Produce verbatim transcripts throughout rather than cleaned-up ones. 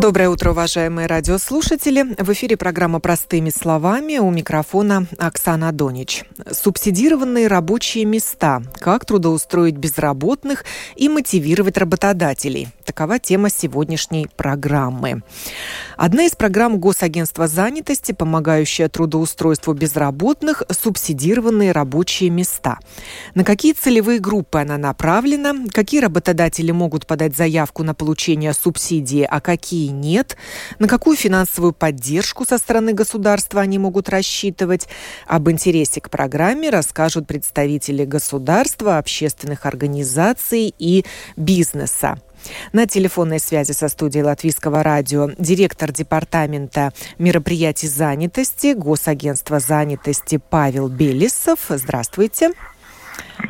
Доброе утро, уважаемые радиослушатели. В эфире программа «Простыми словами». У микрофона Оксана Донич. Субсидированные рабочие места. Как трудоустроить безработных и мотивировать работодателей. Такова тема сегодняшней программы. Одна из программ Госагентства занятости, помогающая трудоустройству безработных, субсидированные рабочие места. На какие целевые группы она направлена? Какие работодатели могут подать заявку на получение субсидии, а какие нет, на какую финансовую поддержку со стороны государства они могут рассчитывать. Об интересе к программе расскажут представители государства, общественных организаций и бизнеса. На телефонной связи со студией Латвийского радио директор департамента мероприятий занятости Госагентства занятости Павел Белисов. Здравствуйте.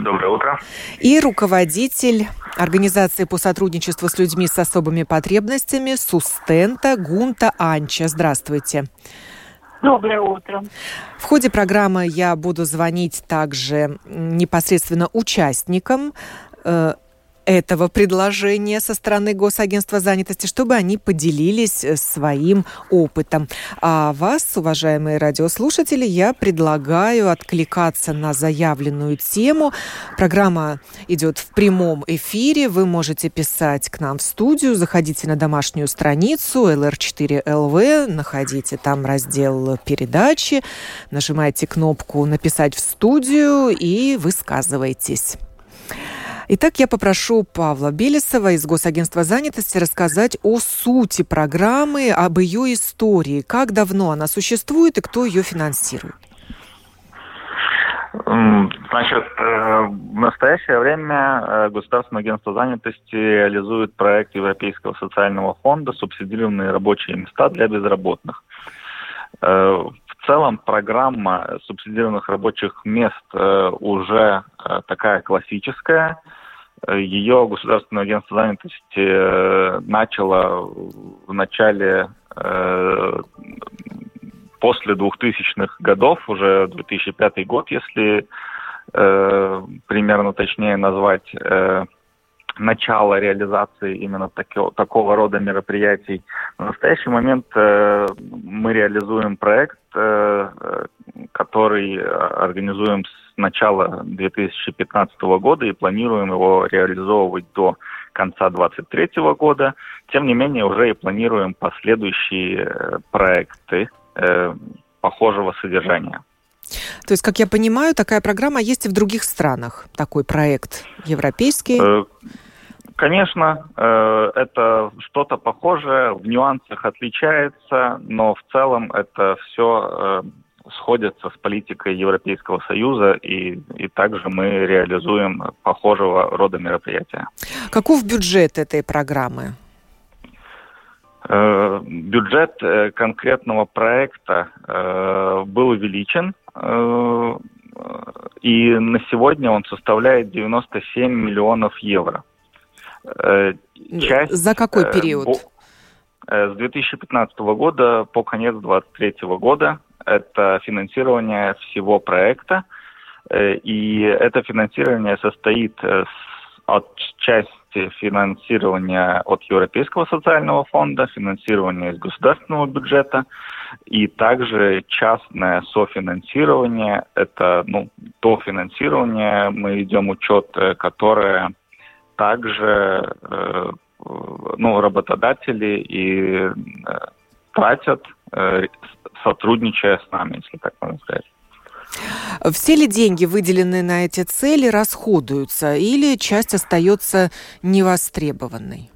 Доброе утро. И руководитель организации по сотрудничеству с людьми с особыми потребностями Сустента Гунта Анча. Здравствуйте. Доброе утро. В ходе программы я буду звонить также непосредственно участникам э, этого предложения со стороны Госагентства занятости, чтобы они поделились своим опытом. А вас, уважаемые радиослушатели, я предлагаю откликаться на заявленную тему. Программа идет в прямом эфире. Вы можете писать к нам в студию, заходите на домашнюю страницу эл эр четыре эл ви, находите там раздел передачи, нажимаете кнопку «Написать в студию» и высказывайтесь. Итак, я попрошу Павла Белисова из Госагентства занятости рассказать о сути программы, об ее истории, как давно она существует и кто ее финансирует. Значит, в настоящее время Государственное агентство занятости реализует проект Европейского социального фонда «Субсидированные рабочие места для безработных». В целом программа субсидированных рабочих мест э, уже э, такая классическая. Ее Государственное агентство занятости э, начало в начале, э, после двухтысячных годов, уже две тысячи пятый год, если э, примерно точнее назвать э, начало реализации именно таки, такого рода мероприятий. В настоящий момент э, мы реализуем проект, э, который организуем с начала две тысячи пятнадцатого года и планируем его реализовывать до конца две тысячи двадцать третьего года. Тем не менее, уже и планируем последующие проекты э, похожего содержания. То есть, как я понимаю, такая программа есть и в других странах, такой проект европейский? Конечно, это что-то похожее, в нюансах отличается, но в целом это все сходится с политикой Европейского Союза, и, и также мы реализуем похожего рода мероприятия. Каков бюджет этой программы? Бюджет конкретного проекта был увеличен, и на сегодня он составляет девяносто семь миллионов евро. Часть за какой период? С две тысячи пятнадцатого года по конец две тысячи двадцать третьего года. Это финансирование всего проекта, и это финансирование состоит от части финансирования от Европейского социального фонда, финансирование из государственного бюджета и также частное софинансирование. Это ну, то финансирование, мы ведем учет, которое также э, ну, работодатели и э, тратят, э, сотрудничая с нами, если так можно сказать. Все ли деньги, выделенные на эти цели, расходуются или часть остается невостребованной?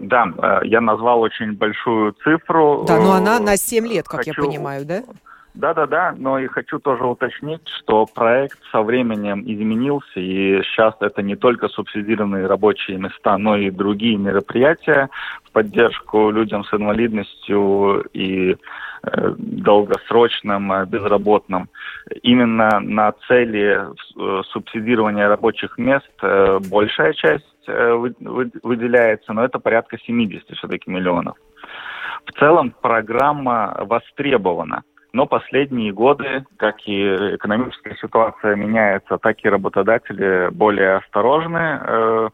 Да, я назвал очень большую цифру. Да, но она на семь лет, как хочу... я понимаю, да? Да-да-да, но и хочу тоже уточнить, что проект со временем изменился, и сейчас это не только субсидированные рабочие места, но и другие мероприятия в поддержку людям с инвалидностью и э, долгосрочным э, безработным. Именно на цели э, субсидирования рабочих мест э, большая часть э, вы, выделяется, но это порядка семьдесят все-таки миллионов. В целом программа востребована. Но последние годы, как и экономическая ситуация меняется, так и работодатели более осторожны э,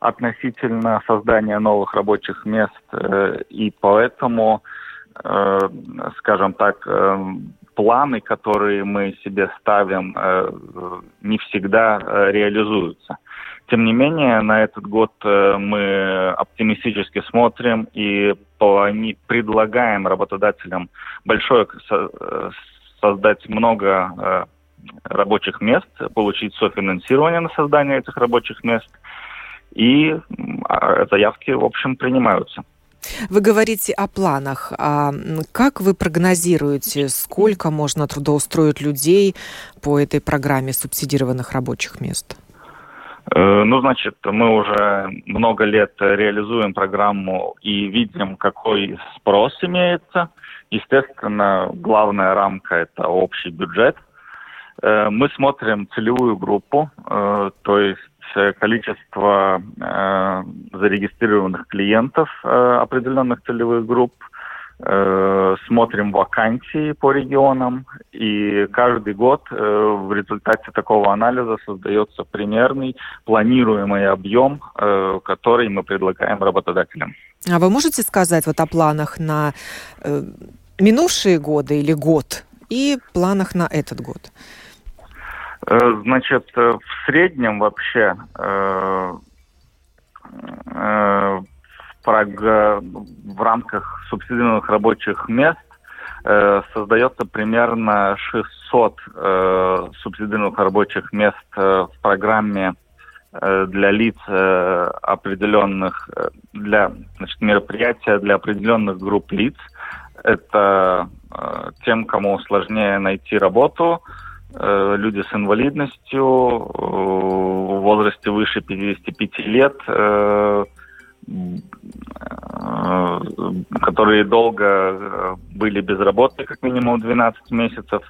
относительно создания новых рабочих мест. Э, и поэтому, э, скажем так, э, планы, которые мы себе ставим, э, не всегда э, реализуются. Тем не менее, на этот год мы оптимистически смотрим и предлагаем работодателям большое создать много рабочих мест, получить софинансирование на создание этих рабочих мест, и заявки, в общем, принимаются. Вы говорите о планах. А как вы прогнозируете, сколько можно трудоустроить людей по этой программе субсидированных рабочих мест? Ну, значит, мы уже много лет реализуем программу и видим, какой спрос имеется. Естественно, главная рамка – это общий бюджет. Мы смотрим целевую группу, то есть количество зарегистрированных клиентов определенных целевых групп. Смотрим вакансии по регионам, и каждый год в результате такого анализа создается примерный планируемый объем, который мы предлагаем работодателям. А вы можете сказать вот о планах на минувшие годы или год, и планах на этот год? Значит, в среднем вообще в рамках субсидированных рабочих мест э, создается примерно шестьсот э, субсидированных рабочих мест э, в программе э, для лиц э, определенных, для значит, мероприятия для определенных групп лиц. Это э, тем, кому сложнее найти работу, э, люди с инвалидностью, э, в возрасте выше пятидесяти пяти лет, э, которые долго были без работы, как минимум двенадцать месяцев.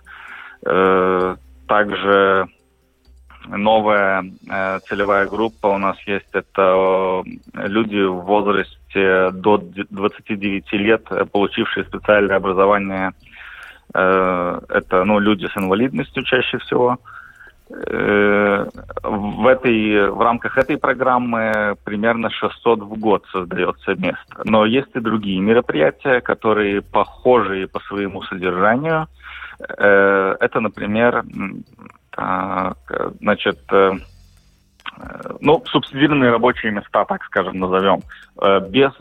Также новая целевая группа у нас есть. Это люди в возрасте до двадцати девяти лет, получившие специальное образование. Это ну, люди с инвалидностью чаще всего. В, этой, в рамках этой программы примерно шестьсот в год создается мест. Но есть и другие мероприятия, которые похожи по своему содержанию. Это, например, так, значит, ну, субсидированные рабочие места, так скажем, назовем, без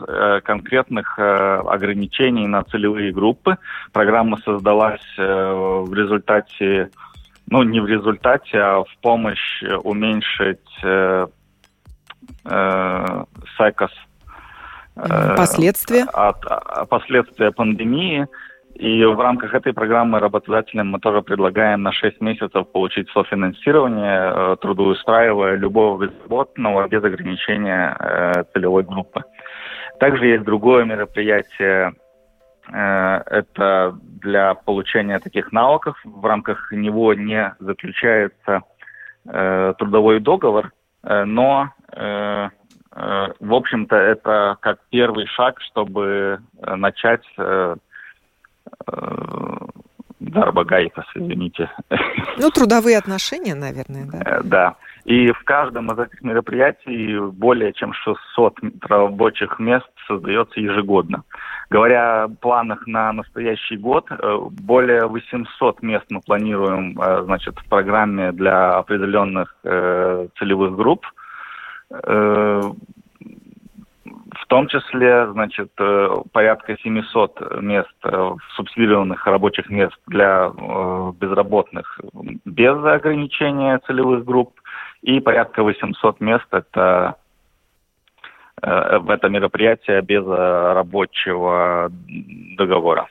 конкретных ограничений на целевые группы. Программа создалась в результате Ну, не в результате, а в помощь уменьшить э, э, СЭКОС. Э, последствия? От, от, последствия пандемии. И в рамках этой программы работодателям мы тоже предлагаем на шесть месяцев получить софинансирование, э, трудоустраивая любого безработного без ограничения э, целевой группы. Также есть другое мероприятие. Это для получения таких навыков. В рамках него не заключается э, трудовой договор, э, но, э, э, в общем-то, это как первый шаг, чтобы начать... Э, э, Дарба Гайкас, извините. Ну, трудовые отношения, наверное, да. Да. И в каждом из этих мероприятий более чем шестьсот рабочих мест создается ежегодно. Говоря о планах на настоящий год, более восемьсот мест мы планируем, значит, в программе для определенных э, целевых групп. Э, В том числе, значит, порядка семьсот мест субсидированных рабочих мест для безработных без ограничения целевых групп, и порядка восемьсот мест это, это мероприятие без рабочего договора.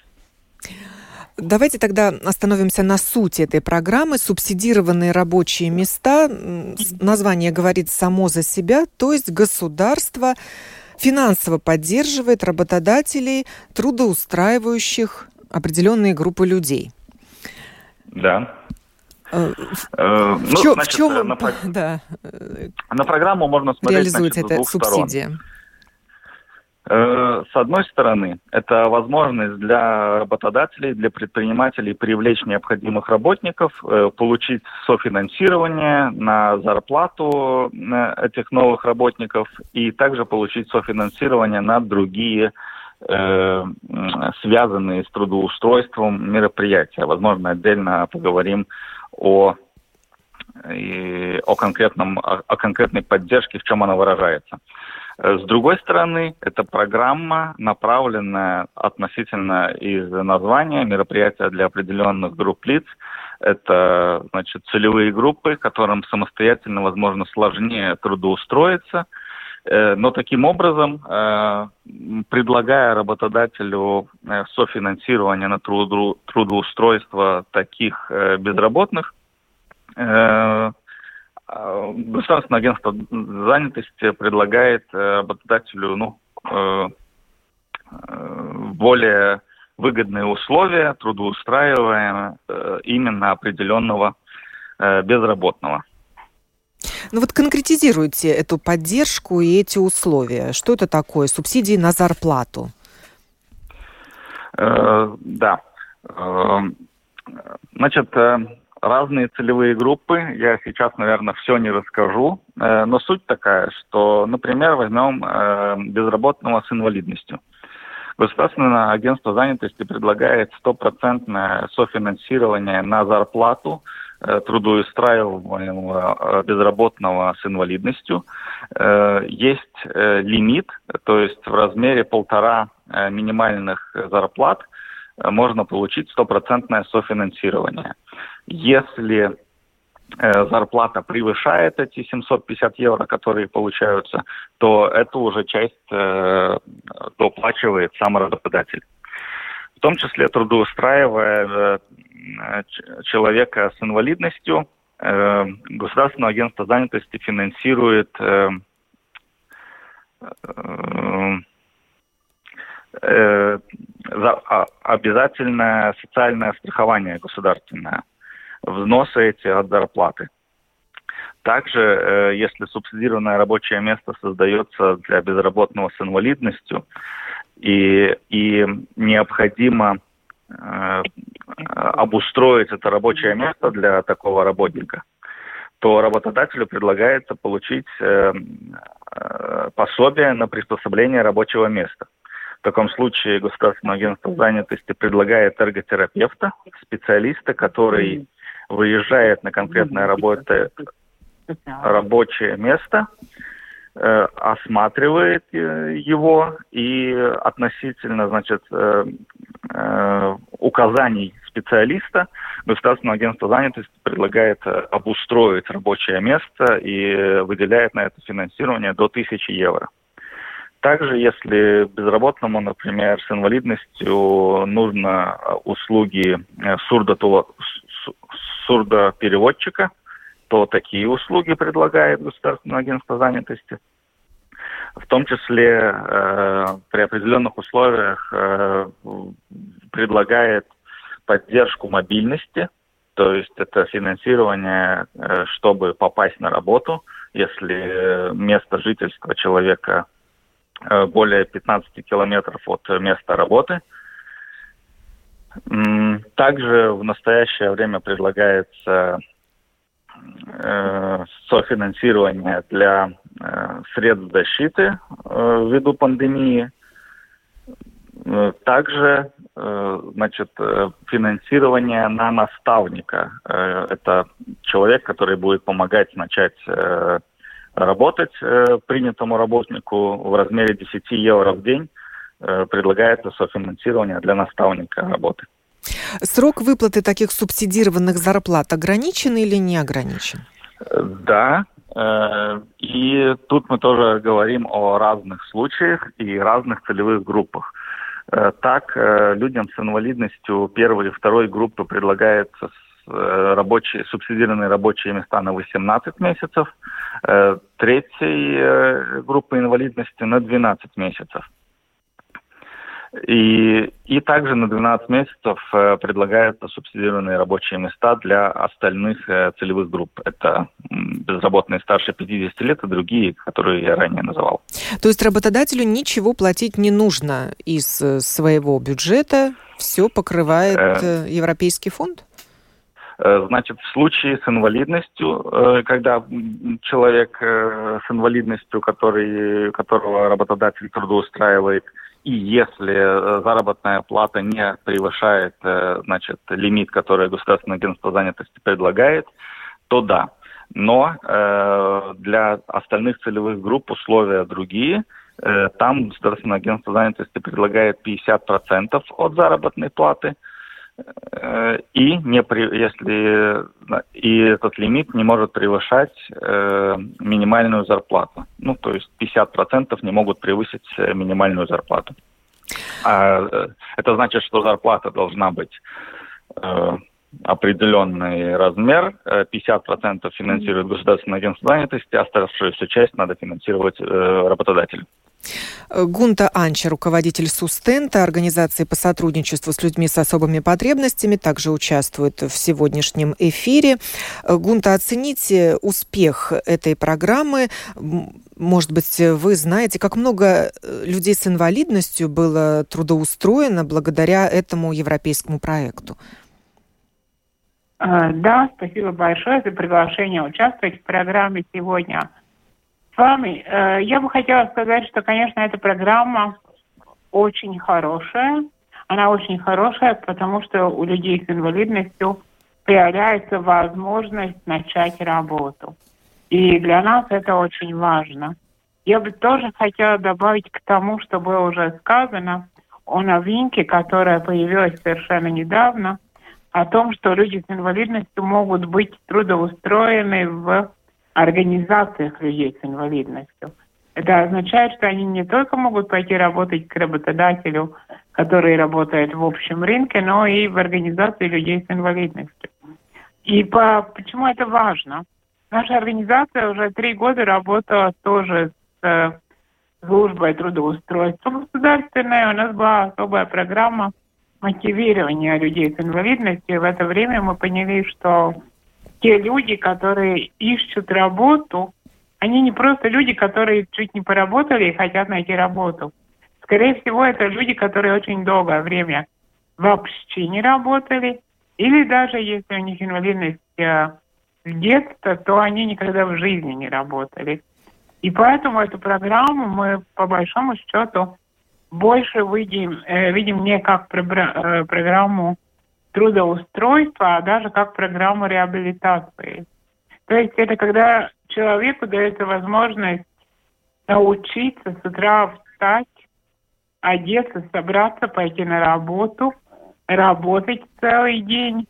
Давайте тогда остановимся на сути этой программы. Субсидированные рабочие места, название говорит само за себя, то есть государство финансово поддерживает работодателей, трудоустраивающих определенные группы людей. Да. В, э, в, ну, чё, значит, в чем на, про... да. на программу можно смотреть, значит, с двух субсидия. сторон. С одной стороны, это возможность для работодателей, для предпринимателей привлечь необходимых работников, получить софинансирование на зарплату этих новых работников и также получить софинансирование на другие э, связанные с трудоустройством мероприятия. Возможно, отдельно поговорим о, и, о, конкретном, о, о конкретной поддержке, в чем она выражается. С другой стороны, это программа, направленная относительно из названия мероприятия для определенных групп лиц. Это, значит, целевые группы, которым самостоятельно, возможно, сложнее трудоустроиться. Но таким образом, предлагая работодателю софинансирование на трудоустройство таких безработных, Государственное агентство занятости предлагает работодателю ну, э, более выгодные условия, трудоустраивая э, именно определенного э, безработного. Ну вот конкретизируйте эту поддержку и эти условия. Что это такое? Субсидии на зарплату? Э, да. Э, значит... Разные целевые группы, я сейчас, наверное, все не расскажу, но суть такая, что, например, возьмем безработного с инвалидностью. Государственное агентство занятости предлагает стопроцентное софинансирование на зарплату трудоустраиваемого безработного с инвалидностью. Есть лимит, то есть в размере полтора минимальных зарплат можно получить стопроцентное софинансирование. Если э, зарплата превышает эти семьсот пятьдесят евро, которые получаются, то эту уже часть э, доплачивает сам работодатель. В том числе трудоустраивая э, человека с инвалидностью, э, Государственное агентство занятости финансирует э, э, э, за, а, обязательное социальное страхование государственное. Взносы эти от зарплаты. Также, если субсидированное рабочее место создается для безработного с инвалидностью и, и необходимо э, обустроить это рабочее место для такого работника, то работодателю предлагается получить э, пособие на приспособление рабочего места. В таком случае Государственное агентство занятости предлагает эрготерапевта, специалиста, который выезжает на конкретное работа, рабочее место, э, осматривает его и относительно, значит, э, э, указаний специалиста Государственное агентство занятости предлагает обустроить рабочее место и выделяет на это финансирование до тысячи евро. Также, если безработному, например, с инвалидностью нужно услуги сурдопереводчика, то такие услуги предлагает Государственное агентство занятости. В том числе э, при определенных условиях э, предлагает поддержку мобильности, то есть это финансирование, э, чтобы попасть на работу, если место жительства человека более пятнадцати километров от места работы. Также в настоящее время предлагается э, софинансирование для э, средств защиты э, ввиду пандемии. Также э, значит, финансирование на наставника. Э, это человек, который будет помогать начать э, работать э, принятому работнику в размере десяти евро в день э, предлагается софинансирование для наставника работы. Срок выплаты таких субсидированных зарплат ограничен или не ограничен? Да. Э, и тут мы тоже говорим о разных случаях и разных целевых группах. Э, так, э, людям с инвалидностью первой и второй группы предлагается рабочие, субсидированные рабочие места на восемнадцать месяцев, третьей группы инвалидности на двенадцать месяцев. И, и также на двенадцать месяцев предлагаются субсидированные рабочие места для остальных целевых групп. Это безработные старше пятидесяти лет и другие, которые я ранее называл. То есть работодателю ничего платить не нужно из своего бюджета? Все покрывает э... Европейский фонд? Значит, в случае с инвалидностью, когда человек с инвалидностью, который, которого работодатель трудоустраивает, и если заработная плата не превышает, значит, лимит, который Государственное агентство занятости предлагает, то да. Но для остальных целевых групп условия другие. Там Государственное агентство занятости предлагает пятьдесят процентов от заработной платы. И, не, если, и этот лимит не может превышать э, минимальную зарплату. Ну, то есть пятьдесят процентов не могут превысить минимальную зарплату. А, это значит, что зарплата должна быть э, определенный размер. пятьдесят процентов финансирует Государственное агентство занятости, оставшуюся часть надо финансировать э, работодателю. Гунта Анча, руководитель Сустента, организации по сотрудничеству с людьми с особыми потребностями, также участвует в сегодняшнем эфире. Гунта, оцените успех этой программы. Может быть, вы знаете, как много людей с инвалидностью было трудоустроено благодаря этому европейскому проекту? Да, спасибо большое за приглашение участвовать в программе сегодня. С вами. Я бы хотела сказать, что, конечно, эта программа очень хорошая. Она очень хорошая, потому что у людей с инвалидностью появляется возможность начать работу. И для нас это очень важно. Я бы тоже хотела добавить к тому, что было уже сказано, о новинке, которая появилась совершенно недавно, о том, что люди с инвалидностью могут быть трудоустроены в организациях людей с инвалидностью. Это означает, что они не только могут пойти работать к работодателю, который работает в общем рынке, но и в организации людей с инвалидностью. И по, почему это важно? Наша организация уже три года работала тоже с э, службой трудоустройства государственной. У нас была особая программа мотивирования людей с инвалидностью. В это время мы поняли, что те люди, которые ищут работу, они не просто люди, которые чуть не поработали и хотят найти работу. Скорее всего, это люди, которые очень долгое время вообще не работали, или даже если у них инвалидность э, с детства, то они никогда в жизни не работали. И поэтому эту программу мы, по большому счету, больше видим, э, видим не как пробра- э, программу трудоустройства, а даже как программу реабилитации. То есть это когда человеку дается возможность научиться с утра встать, одеться, собраться, пойти на работу, работать целый день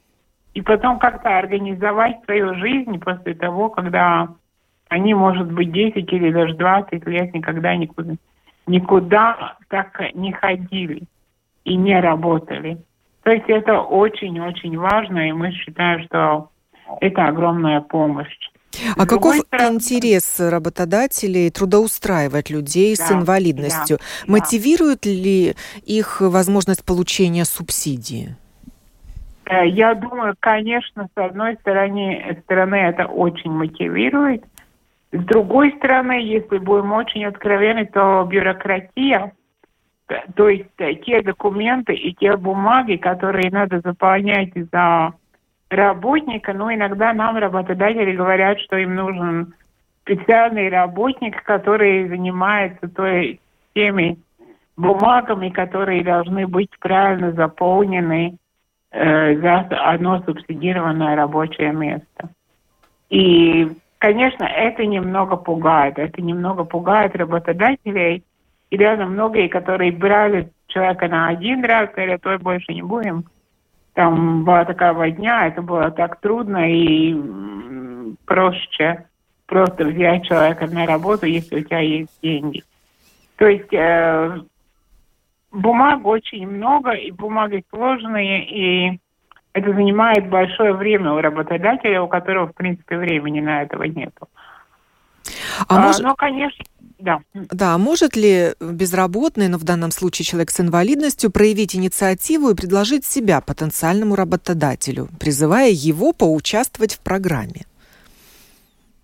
и потом как-то организовать свою жизнь после того, когда они, может быть, десять или даже двадцать лет никогда никуда, никуда так не ходили и не работали. То есть это очень-очень важно, и мы считаем, что это огромная помощь. А каков интерес работодателей трудоустраивать людей да, с инвалидностью? Да, Мотивирует да. ли их возможность получения субсидии? Я думаю, конечно, с одной стороны, стороны это очень мотивирует. С другой стороны, если будем очень откровенны, то бюрократия, то есть те документы и те бумаги, которые надо заполнять за работника, но иногда нам работодатели говорят, что им нужен специальный работник, который занимается той, теми бумагами, которые должны быть правильно заполнены э, за одно субсидированное рабочее место. И, конечно, это немного пугает. Это немного пугает работодателей. И реально многие, которые брали человека на один раз, говорят, ой, больше не будем. Там была такая водня, это было так трудно, и проще просто взять человека на работу, если у тебя есть деньги. То есть э, бумаг очень много, и бумаги сложные, и это занимает большое время у работодателя, у которого, в принципе, времени на этого нету. А, а может... Но, конечно, Да. Да, может ли безработный, но в данном случае человек с инвалидностью, проявить инициативу и предложить себя потенциальному работодателю, призывая его поучаствовать в программе?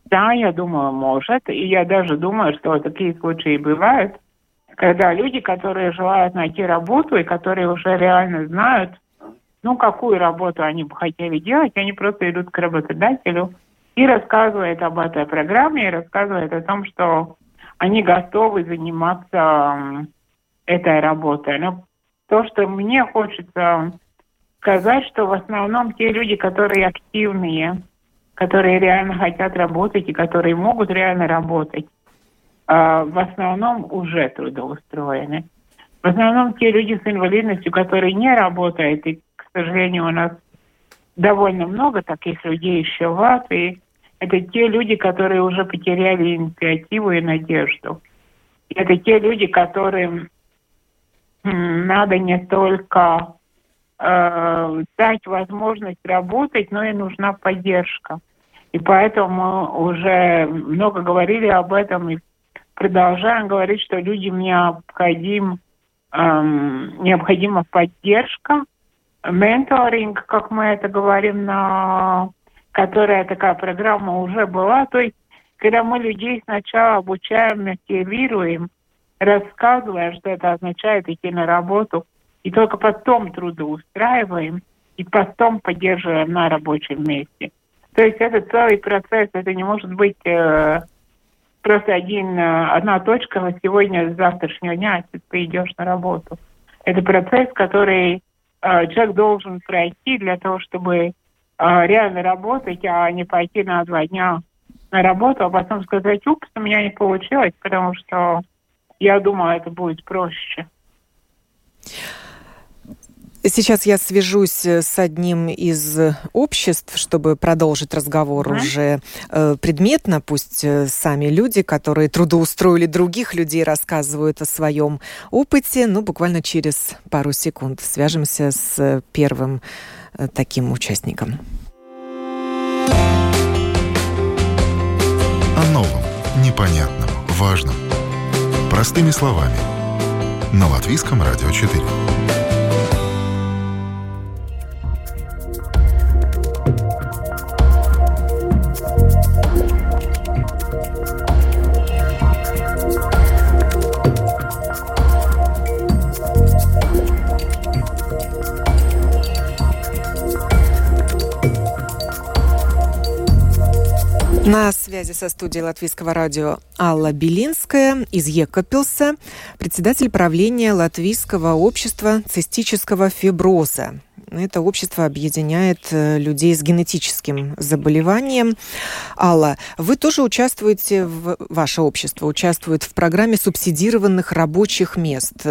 Да, я думаю, может. И я даже думаю, что такие случаи бывают, когда люди, которые желают найти работу и которые уже реально знают, ну, какую работу они бы хотели делать, они просто идут к работодателю и рассказывают об этой программе, и рассказывают о том, что они готовы заниматься этой работой. Но то, что мне хочется сказать, что в основном те люди, которые активные, которые реально хотят работать и которые могут реально работать, в основном уже трудоустроены. В основном те люди с инвалидностью, которые не работают, и, к сожалению, у нас довольно много таких людей еще в Латвии, это те люди, которые уже потеряли инициативу и надежду. Это те люди, которым надо не только э, дать возможность работать, но и нужна поддержка. И поэтому мы уже много говорили об этом и продолжаем говорить, что людям необходим, эм, необходима поддержка, менторинг, как мы это говорим, на... которая такая программа уже была. То есть, когда мы людей сначала обучаем, мотивируем, рассказывая, что это означает идти на работу, и только потом трудоустраиваем, и потом поддерживаем на рабочем месте. То есть это целый процесс, это не может быть э, просто один, одна точка, вот сегодня, с завтрашнего дня ты идешь на работу. Это процесс, который э, человек должен пройти для того, чтобы реально работать, а не пойти на два дня на работу, а потом сказать: упс, у меня не получилось, потому что я думала, это будет проще. Сейчас я свяжусь с одним из обществ, чтобы продолжить разговор mm-hmm. уже э, предметно. Пусть сами люди, которые трудоустроили других людей, рассказывают о своем опыте. Ну, буквально через пару секунд свяжемся с первым э, таким участником. О новом, непонятном, важном. Простыми словами. На Латвийском радио четыре. На связи со студией Латвийского радио Алла Белинская из Екапилса, председатель правления Латвийского общества цистического фиброза. Это общество объединяет людей с генетическим заболеванием. Алла, вы тоже участвуете, в, ваше общество участвует в программе субсидированных рабочих мест.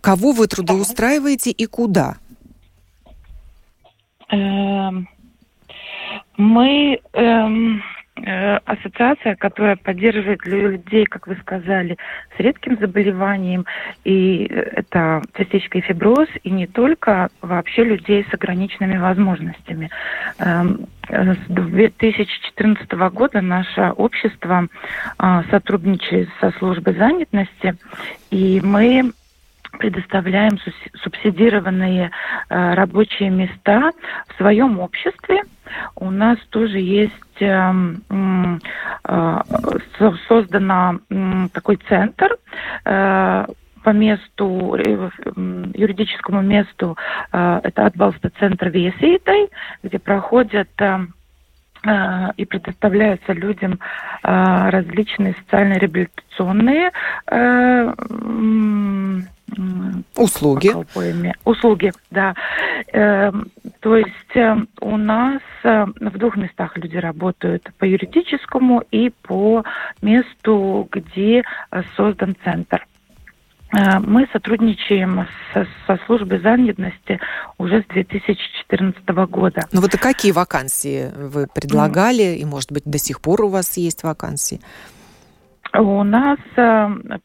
Кого вы трудоустраиваете и куда? Эм... Мы эм, э, ассоциация, которая поддерживает людей, как вы сказали, с редким заболеванием, и это цистический фиброз, и не только, вообще людей с ограниченными возможностями. Эм, с две тысячи четырнадцатого года наше общество э, сотрудничает со службой занятости, и мы предоставляем субсидированные э, рабочие места в своем обществе. У нас тоже есть э, э, создан э, такой центр э, по месту, э, юридическому месту, э, это Atbalsta центр Viesītei, где проходят э, и предоставляются людям э, различные социально-реабилитационные э, э, услуги. Услуги, да. Э, то есть э, у нас э, в двух местах люди работают, по юридическому и по месту, где э, создан центр. Э, мы сотрудничаем со, со службой занятости уже с две тысячи четырнадцатого года. Ну вот и какие вакансии вы предлагали, mm. и, может быть, до сих пор у вас есть вакансии? У нас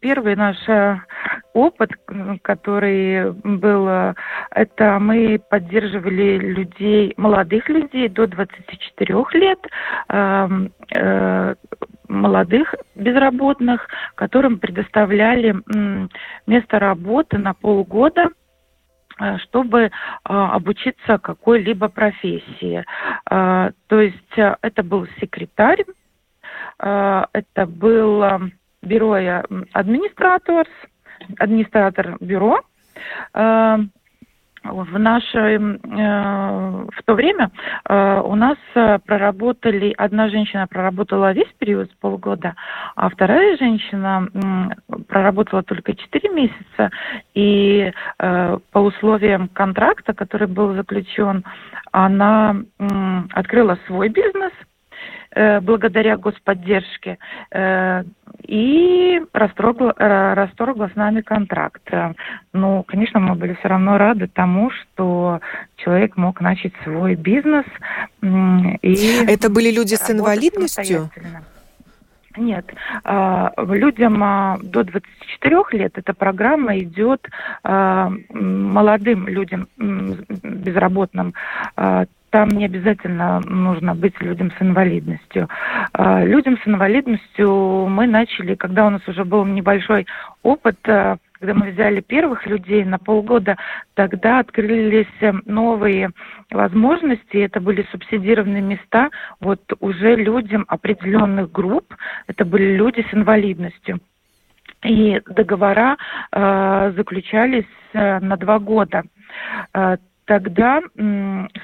первый наш опыт, который был, это мы поддерживали людей, молодых людей до двадцати четырёх лет, молодых безработных, которым предоставляли место работы на полгода, чтобы обучиться какой-либо профессии. То есть это был секретарь, это был бюро администратор, администратор бюро. В наше, в то время у нас проработали, одна женщина проработала весь период с полгода, а вторая женщина проработала только четыре месяца, и по условиям контракта, который был заключен, она открыла свой бизнес благодаря господдержке и расторгла, расторгла с нами контракт. Но, конечно, мы были все равно рады тому, что человек мог начать свой бизнес. И это были люди с инвалидностью? Нет. Людям до двадцати четырёх лет эта программа идет, молодым людям, безработным. Там не обязательно нужно быть людям с инвалидностью. Людям с инвалидностью мы начали, когда у нас уже был небольшой опыт, когда мы взяли первых людей на полгода, тогда открылись новые возможности. Это были субсидированные места вот уже людям определенных групп. Это были люди с инвалидностью. И договора э, заключались э, на два года. Тогда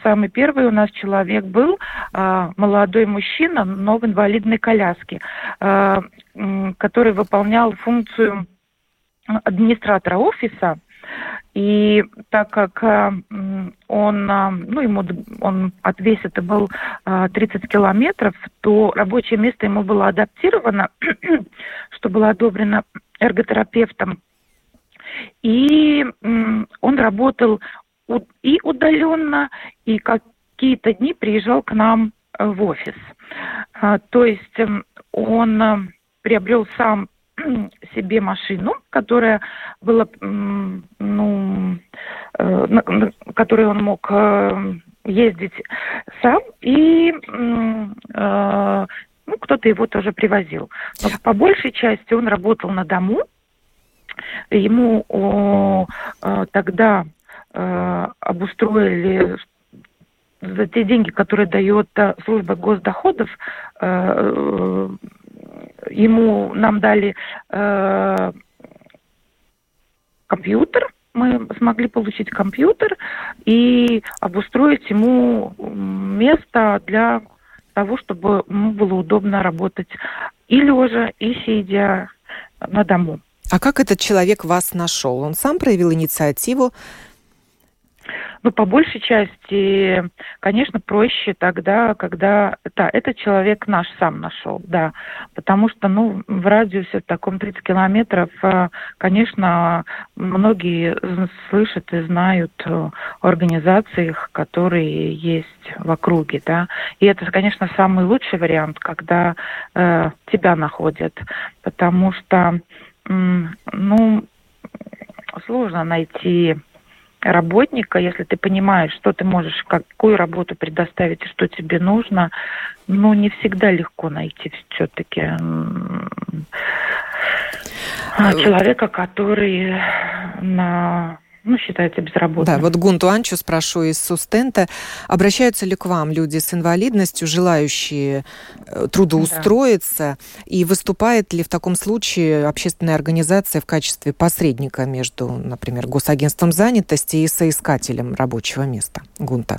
самый первый у нас человек был молодой мужчина, но в инвалидной коляске, который выполнял функцию администратора офиса. И так как он, ну, ему, он от веса-то был тридцать килограммов, то рабочее место ему было адаптировано, что было одобрено эрготерапевтом. И он работал и удаленно, и какие-то дни приезжал к нам в офис. То есть он приобрел сам себе машину, которая была, ну, которой он мог ездить сам, и ну, кто-то его тоже привозил. Но по большей части он работал на дому. Ему о, тогда обустроили за те деньги, которые дает служба госдоходов, ему нам дали компьютер, мы смогли получить компьютер и обустроить ему место для того, чтобы ему было удобно работать и лежа, и сидя на дому. А как этот человек вас нашел? Он сам проявил инициативу? Ну, по большей части, конечно, проще тогда, когда... Да, этот человек наш сам нашел, да. Потому что, ну, в радиусе в таком тридцать километров, конечно, многие слышат и знают о организациях, которые есть в округе, да. И это, конечно, самый лучший вариант, когда э, тебя находят. Потому что, э, ну, сложно найти работника, если ты понимаешь, что ты можешь, какую работу предоставить и что тебе нужно, ну, не всегда легко найти все-таки человека, который на... ну, считается безработным. Да, вот Гунту Анчу спрошу из Сустента. Обращаются ли к вам люди с инвалидностью, желающие трудоустроиться? Да. И выступает ли в таком случае общественная организация в качестве посредника между, например, Госагентством занятости и соискателем рабочего места? Гунта.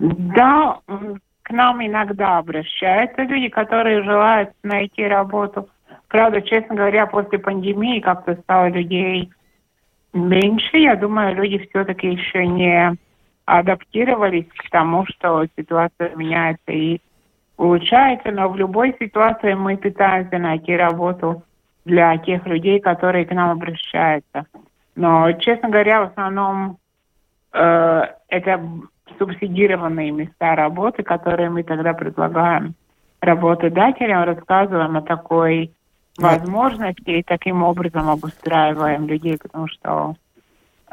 Да, к нам иногда обращаются люди, которые желают найти работу. Правда, честно говоря, после пандемии как-то стало людей меньше, я думаю, люди все-таки еще не адаптировались к тому, что ситуация меняется и улучшается, но в любой ситуации мы пытаемся найти работу для тех людей, которые к нам обращаются. Но, честно говоря, в основном э, это субсидированные места работы, которые мы тогда предлагаем работодателям, рассказываем о такой возможности и таким образом обустраиваем людей, потому что,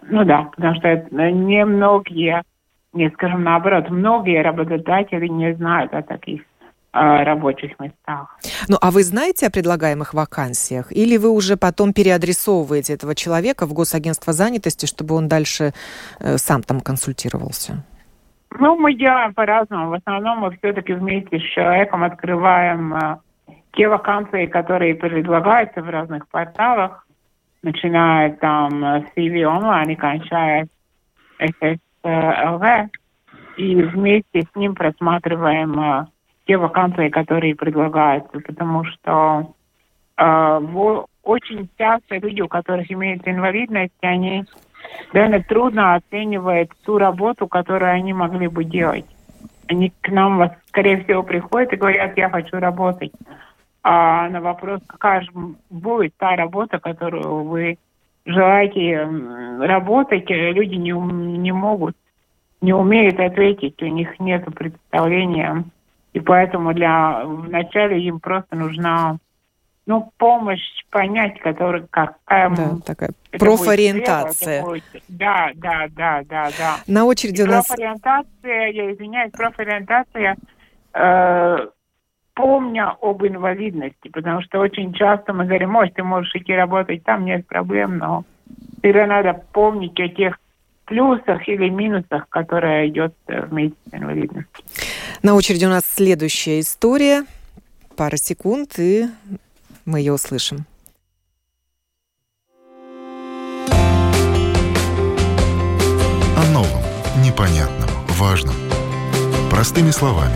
ну да, потому что не многие, не скажем наоборот, многие работодатели не знают о таких рабочих местах. Ну, а вы знаете о предлагаемых вакансиях? Или вы уже потом переадресовываете этого человека в Госагентство занятости, чтобы он дальше э, сам там консультировался? Ну, мы делаем по-разному. В основном мы все-таки вместе с человеком открываем э, те вакансии, которые предлагаются в разных порталах, начиная там с си ви online и кончая эс эс эл ви. И вместе с ним просматриваем э, те вакансии, которые предлагаются, потому что э, во, очень часто люди, у которых имеется инвалидность, они довольно трудно оценивают ту работу, которую они могли бы делать. Они к нам, скорее всего, приходят и говорят: я хочу работать. А на вопрос, какая же будет та работа, которую вы желаете работать, люди не, не могут, не умеют ответить, у них нет представления. И поэтому для вначале им просто нужна ну, помощь, понять, который, какая... Да, такая профориентация. Будет, да, да, да, да, да. На очереди у нас... Профориентация, я извиняюсь, профориентация, э, помня об инвалидности, потому что очень часто мы говорим: ой, ты можешь идти работать, там нет проблем, но всегда надо помнить о тех плюсах или минусах, которые идет вместе с инвалидностью. На очереди у нас следующая история. Пара секунд, и мы ее услышим. О новом, непонятном, важном. Простыми словами.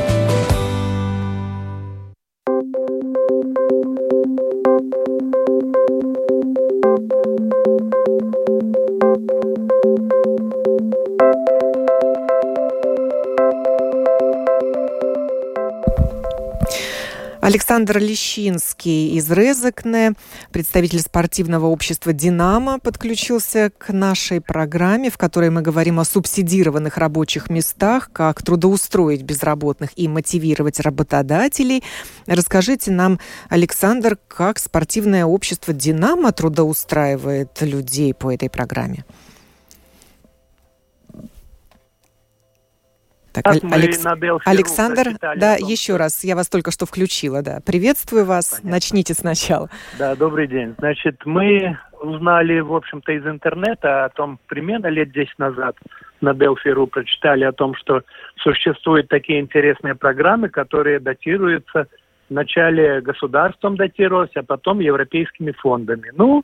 Александр Лещинский из Резекне, представитель спортивного общества «Динамо», подключился к нашей программе, в которой мы говорим о субсидированных рабочих местах, как трудоустроить безработных и мотивировать работодателей. Расскажите нам, Александр, как спортивное общество «Динамо» трудоустраивает людей по этой программе? Так, Алекс... Александр, да, еще раз, я вас только что включила, да. Приветствую вас. Понятно. Начните сначала. Да, добрый день. Значит, мы узнали, в общем-то, из интернета о том, примерно лет десять назад на Delphi.ru прочитали о том, что существуют такие интересные программы, которые датируются вначале государством датировалось, а потом европейскими фондами. Ну,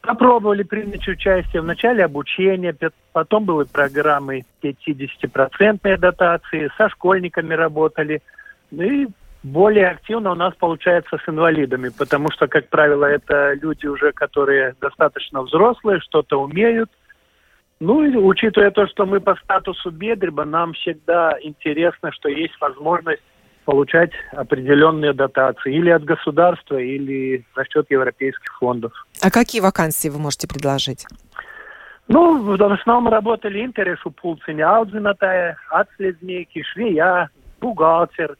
попробовали принять участие в начале обучения, потом были программы пятидесятипроцентной дотации, со школьниками работали. И более активно у нас получается с инвалидами, потому что, как правило, это люди уже, которые достаточно взрослые, что-то умеют. Ну и учитывая то, что мы по статусу Бедреба, нам всегда интересно, что есть возможность получать определенные дотации или от государства, или за счет европейских фондов. А какие вакансии вы можете предложить? Ну, в основном работали интересу пулцине аудзинатая, отследники, швея, бухгалтер.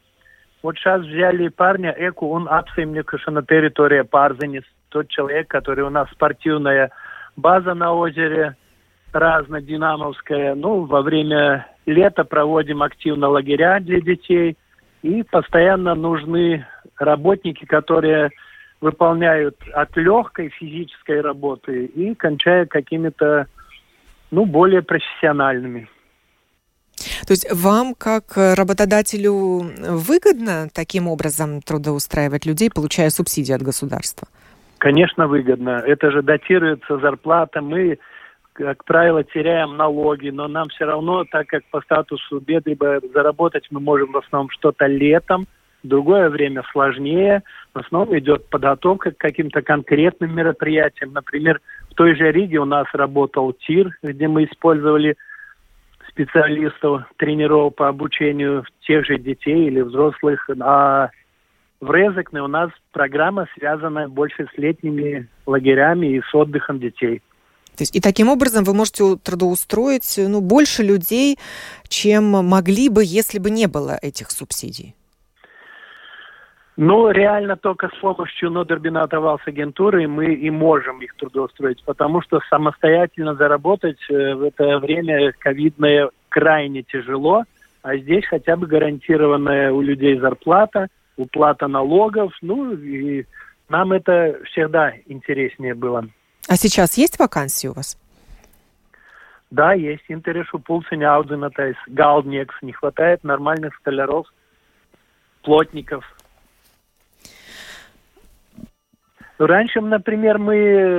Вот сейчас взяли парня, эку он отследника на территории Парзенис, тот человек, который у нас спортивная база на озере, разно динамовская. Ну, во время лета проводим активно лагеря для детей. И постоянно нужны работники, которые выполняют от легкой физической работы и кончая какими-то, ну, более профессиональными. То есть вам, как работодателю, выгодно таким образом трудоустраивать людей, получая субсидии от государства? Конечно, выгодно. Это же датируется зарплата. Мы, как правило, теряем налоги, но нам все равно, так как по статусу бедреба заработать мы можем в основном что-то летом, в другое время сложнее. В основном идет подготовка к каким-то конкретным мероприятиям. Например, в той же Риге у нас работал ТИР, где мы использовали специалистов, тренеров по обучению тех же детей или взрослых. А в Резекне у нас программа связана больше с летними лагерями и с отдыхом детей. То есть, и таким образом вы можете трудоустроить ну, больше людей, чем могли бы, если бы не было этих субсидий. Ну, реально только с помощью Нодербинатовалс агентуры мы и можем их трудоустроить, потому что самостоятельно заработать в это время ковидное крайне тяжело. а здесь хотя бы гарантированная у людей зарплата, уплата налогов, ну и нам это всегда интереснее было. А сейчас есть вакансии у вас? Да, есть. Интересу пулциня аудзинатайс, галднекс. Не хватает нормальных столяров, плотников. Раньше, например, мы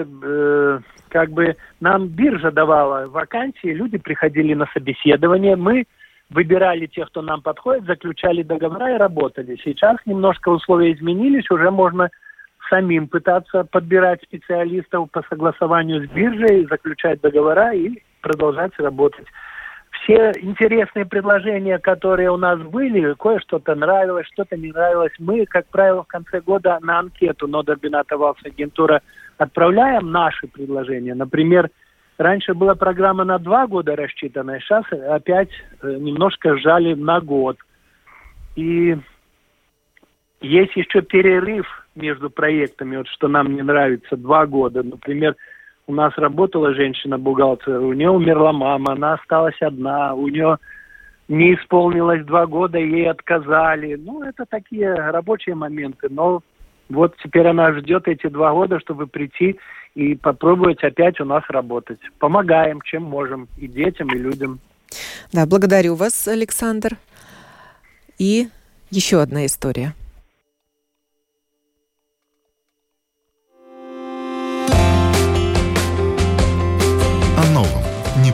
э, как бы нам биржа давала вакансии, люди приходили на собеседование, мы выбирали тех, кто нам подходит, заключали договора и работали. Сейчас немножко условия изменились, уже можно самим пытаться подбирать специалистов по согласованию с биржей, заключать договора и продолжать работать. Все интересные предложения, которые у нас были, кое-что-то нравилось, что-то не нравилось. Мы, как правило, в конце года на анкету Нодербинатовалсагентура отправляем наши предложения. Например, раньше была программа на два года рассчитанная, сейчас опять немножко сжали на год. И есть еще перерыв между проектами, вот что нам не нравится, два года. Например, у нас работала женщина-бухгалтер, у нее умерла мама, она осталась одна, у нее не исполнилось два года, ей отказали. Ну, это такие рабочие моменты. Но вот теперь она ждет эти два года, чтобы прийти и попробовать опять у нас работать. Помогаем, чем можем, и детям, и людям. Да, благодарю вас, Александр. И еще одна история. Новом,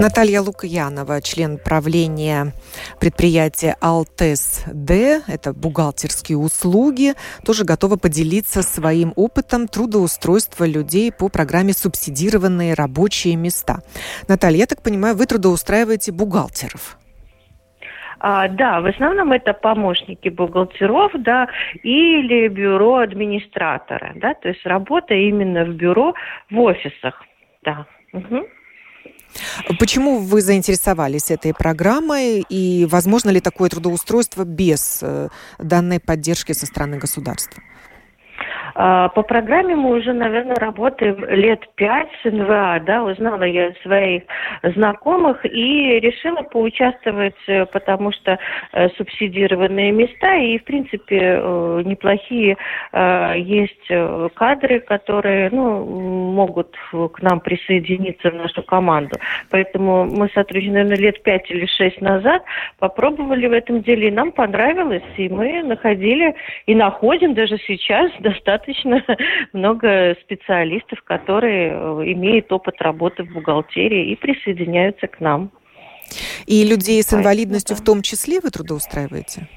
Наталья Лукьянова, член правления предприятия «Алтес-Д», это бухгалтерские услуги, тоже готова поделиться своим опытом трудоустройства людей по программе «Субсидированные рабочие места». Наталья, я так понимаю, вы трудоустраиваете бухгалтеров? А, да, в основном это помощники бухгалтеров, да, или бюро администратора, да, то есть работа именно в бюро, в офисах, да, угу. Почему вы заинтересовались этой программой и возможно ли такое трудоустройство без данной поддержки со стороны государства? По программе мы уже, наверное, работаем лет пять с эн вэ а, да, узнала я своих знакомых и решила поучаствовать, потому что субсидированные места и, в принципе, неплохие есть кадры, которые, ну, могут к нам присоединиться в нашу команду. Поэтому мы сотрудничали, наверное, лет пять или шесть назад, попробовали в этом деле, и нам понравилось, и мы находили, и находим даже сейчас достаточно много специалистов, которые имеют опыт работы в бухгалтерии и присоединяются к нам. И людей с инвалидностью в том числе вы трудоустраиваете?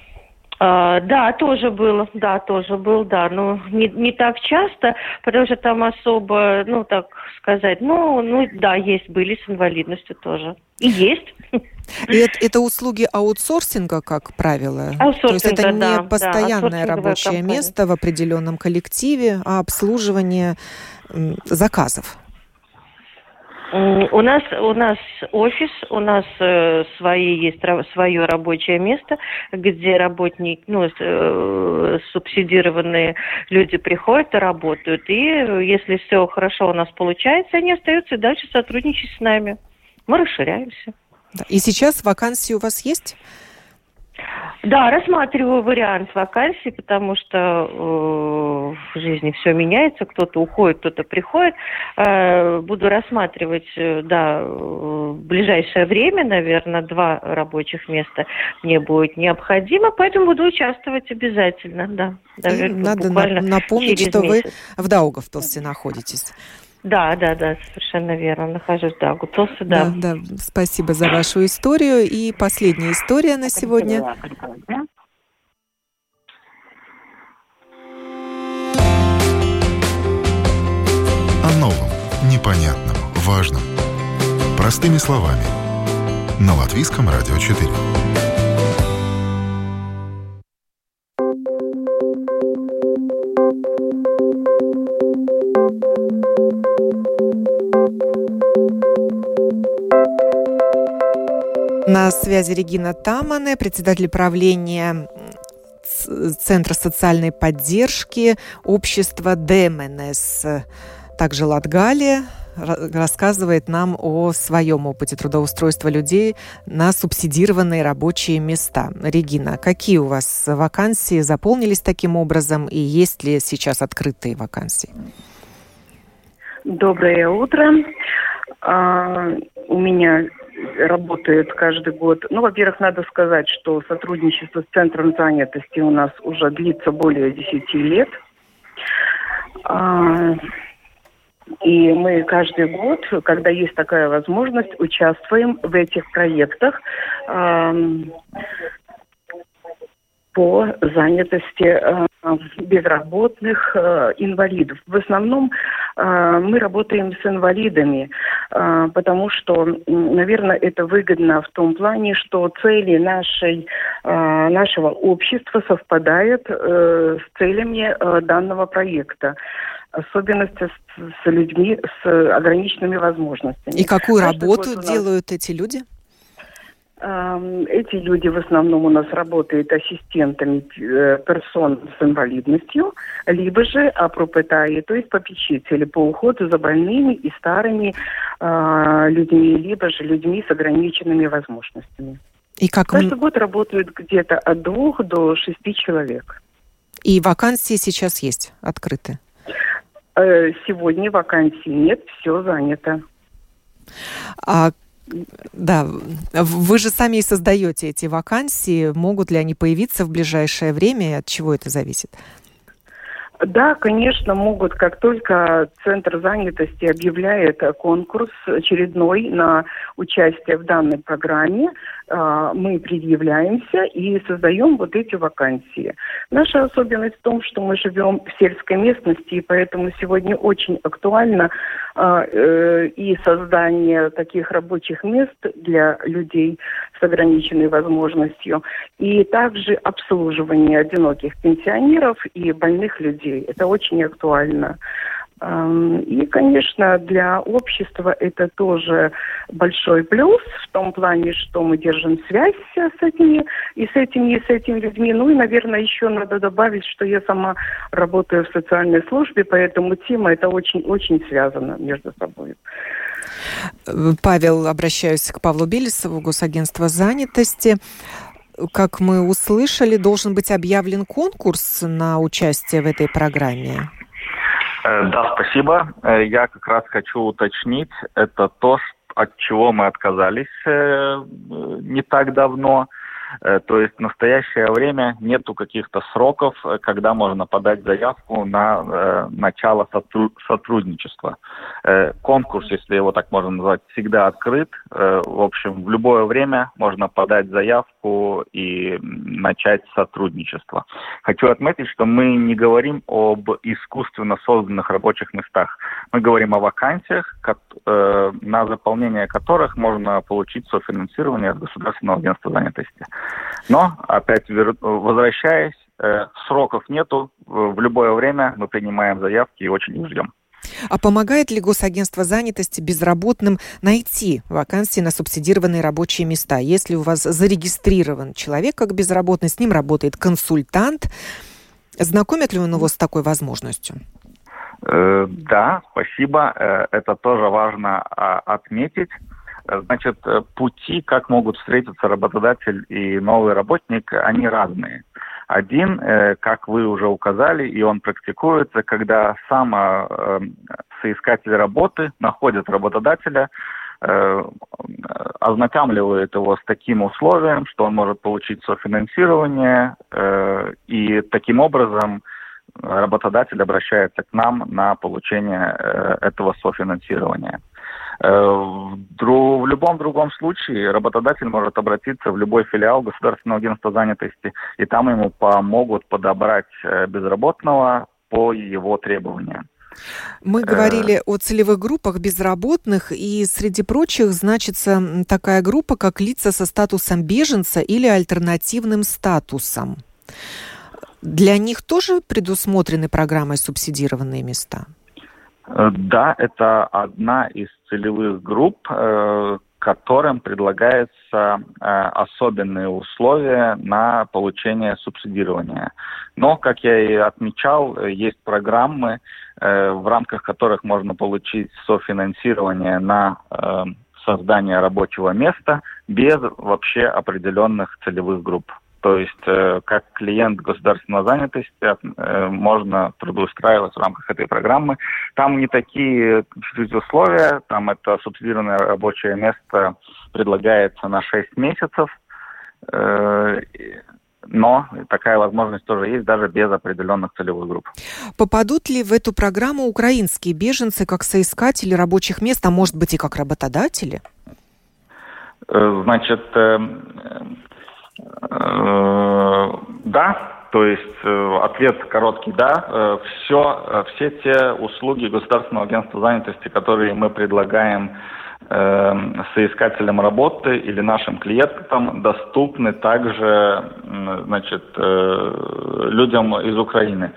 А, да, тоже было, да, тоже был, да, но не, не так часто, потому что там особо, ну, так сказать, ну, ну да, есть, были с инвалидностью тоже. И есть. И это, это услуги аутсорсинга, как правило? Аутсорсинга, то есть это не да, постоянное да, рабочее компания. Место в определенном коллективе, а обслуживание заказов? У нас, у нас офис, у нас э, свои, есть ра, свое рабочее место, где работники, ну, э, субсидированные люди приходят и работают. И если все хорошо у нас получается, они остаются и дальше сотрудничать с нами. Мы расширяемся. И сейчас вакансии у вас есть? Да, рассматриваю вариант вакансий, потому что э, в жизни все меняется, кто-то уходит, кто-то приходит. Э, буду рассматривать, э, да, в ближайшее время, наверное, два рабочих места мне будет необходимо, поэтому буду участвовать обязательно, да. Даже надо буквально напомнить, через что месяц. Вы в Даугавпилсе находитесь. Да, да, да, совершенно верно. Нахожусь в Даугавпилсе, да. Да, да. Спасибо за вашу историю. И последняя история на сегодня. О новом, непонятном, важном. Простыми словами. на Латвийском радио четыре. На связи Регина Тамане, председатель правления Центра социальной поддержки общества Деменес, также Латгали, рассказывает нам о своем опыте трудоустройства людей на субсидированные рабочие места. Регина, какие у вас вакансии заполнились таким образом и есть ли сейчас открытые вакансии? Доброе утро. А, у меня... работают каждый год. Ну, во-первых, надо сказать, что сотрудничество с Центром занятости у нас уже длится более десяти лет. И мы каждый год, когда есть такая возможность, участвуем в этих проектах по занятости безработных, инвалидов. В основном мы работаем с инвалидами, потому что, наверное, это выгодно в том плане, что цели нашей, нашего общества совпадают с целями данного проекта. Особенности с людьми с ограниченными возможностями. И какую работу нас... делают эти люди? Эти люди в основном у нас работают ассистентами персон с инвалидностью, либо же апропетаи, то есть попечители по уходу за больными и старыми э, людьми, либо же людьми с ограниченными возможностями. И как... Каждый год работают где-то от двух до шести человек. И вакансии сейчас есть открыты? Э, сегодня вакансий нет, все занято. А Да, вы же сами и создаете эти вакансии. Могут ли они появиться в ближайшее время и от чего это зависит? Да, конечно, могут. Как только Центр занятости объявляет конкурс очередной на участие в данной программе, мы предъявляемся и создаем вот эти вакансии. Наша особенность в том, что мы живем в сельской местности, и поэтому сегодня очень актуально и создание таких рабочих мест для людей с ограниченной возможностью, и также обслуживание одиноких пенсионеров и больных людей. Это очень актуально. И, конечно, для общества это тоже большой плюс в том плане, что мы держим связь с этими и с этими, и с этими людьми. Ну и, наверное, еще надо добавить, что я сама работаю в социальной службе, поэтому тема это очень-очень связана между собой. Павел, обращаюсь к Павлу Белисову, Госагентство занятости. Как мы услышали, должен быть объявлен конкурс на участие в этой программе. Да, спасибо. Я как раз хочу уточнить. Это то, от чего мы отказались не так давно. То есть в настоящее время нету каких-то сроков, когда можно подать заявку на начало сотрудничества. Конкурс, если его так можно назвать, всегда открыт. В общем, в любое время можно подать заявку и начать сотрудничество. Хочу отметить, что мы не говорим об искусственно созданных рабочих местах. Мы говорим о вакансиях, на заполнение которых можно получить софинансирование от Государственного агентства занятости. Но, опять возвращаясь, сроков нету. В любое время мы принимаем заявки и очень их ждем. А помогает ли Госагентство занятости безработным найти вакансии на субсидированные рабочие места? Если у вас зарегистрирован человек как безработный, с ним работает консультант, знакомит ли он его с такой возможностью? Да, спасибо. Это тоже важно отметить. Значит, пути, как могут встретиться работодатель и новый работник, они разные. Один, как вы уже указали, и он практикуется, когда сам соискатель работы находит работодателя, ознакомливает его с таким условием, что он может получить софинансирование, и таким образом работодатель обращается к нам на получение этого софинансирования. В, друг, в любом другом случае работодатель может обратиться в любой филиал Государственного агентства занятости, и там ему помогут подобрать безработного по его требованиям. Мы говорили о целевых группах безработных, и среди прочих значится такая группа, как лица со статусом беженца или альтернативным статусом. Для них тоже предусмотрены программой субсидированные места? Да, это одна из целевых групп, которым предлагаются особенные условия на получение субсидирования. Но, как я и отмечал, есть программы, в рамках которых можно получить софинансирование на создание рабочего места без вообще определенных целевых групп. То есть, как клиент государственной занятости можно трудоустраиваться в рамках этой программы. Там не такие условия, там это субсидированное рабочее место предлагается на шесть месяцев, но такая возможность тоже есть даже без определенных целевых групп. Попадут ли в эту программу украинские беженцы как соискатели рабочих мест, а может быть и как работодатели? Значит... Да, то есть ответ короткий «да». Все, все те услуги Государственного агентства занятости, которые мы предлагаем соискателям работы или нашим клиентам, доступны также, значит, людям из Украины.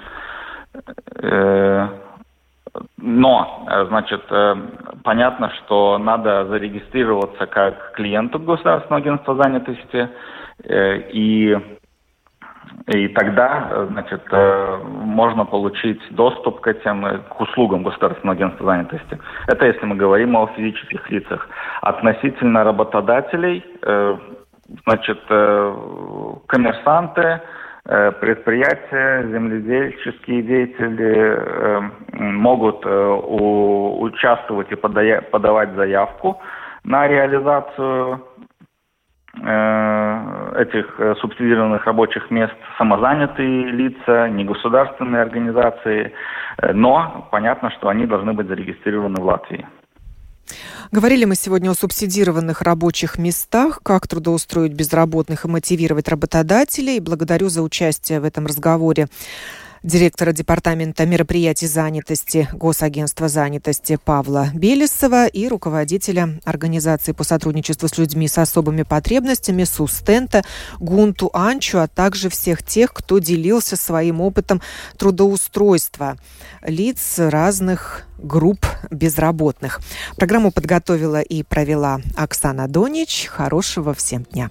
Но, значит, понятно, что надо зарегистрироваться как клиенту Государственного агентства занятости, и, и тогда, значит, можно получить доступ к этим, к услугам Государственного агентства занятости. Это если мы говорим о физических лицах. Относительно работодателей, значит, коммерсанты, предприятия, земледельческие деятели могут участвовать и подавать заявку на реализацию этих субсидированных рабочих мест, самозанятые лица, негосударственные организации, но понятно, что они должны быть зарегистрированы в Латвии. Говорили мы сегодня о субсидированных рабочих местах, как трудоустроить безработных и мотивировать работодателей. Благодарю за участие в этом разговоре директора департамента мероприятий занятости Госагентства занятости Павла Белисова и руководителя организации по сотрудничеству с людьми с особыми потребностями Сустента Гунту Анчу, а также всех тех, кто делился своим опытом трудоустройства лиц разных групп безработных. Программу подготовила и провела Оксана Донич. Хорошего всем дня.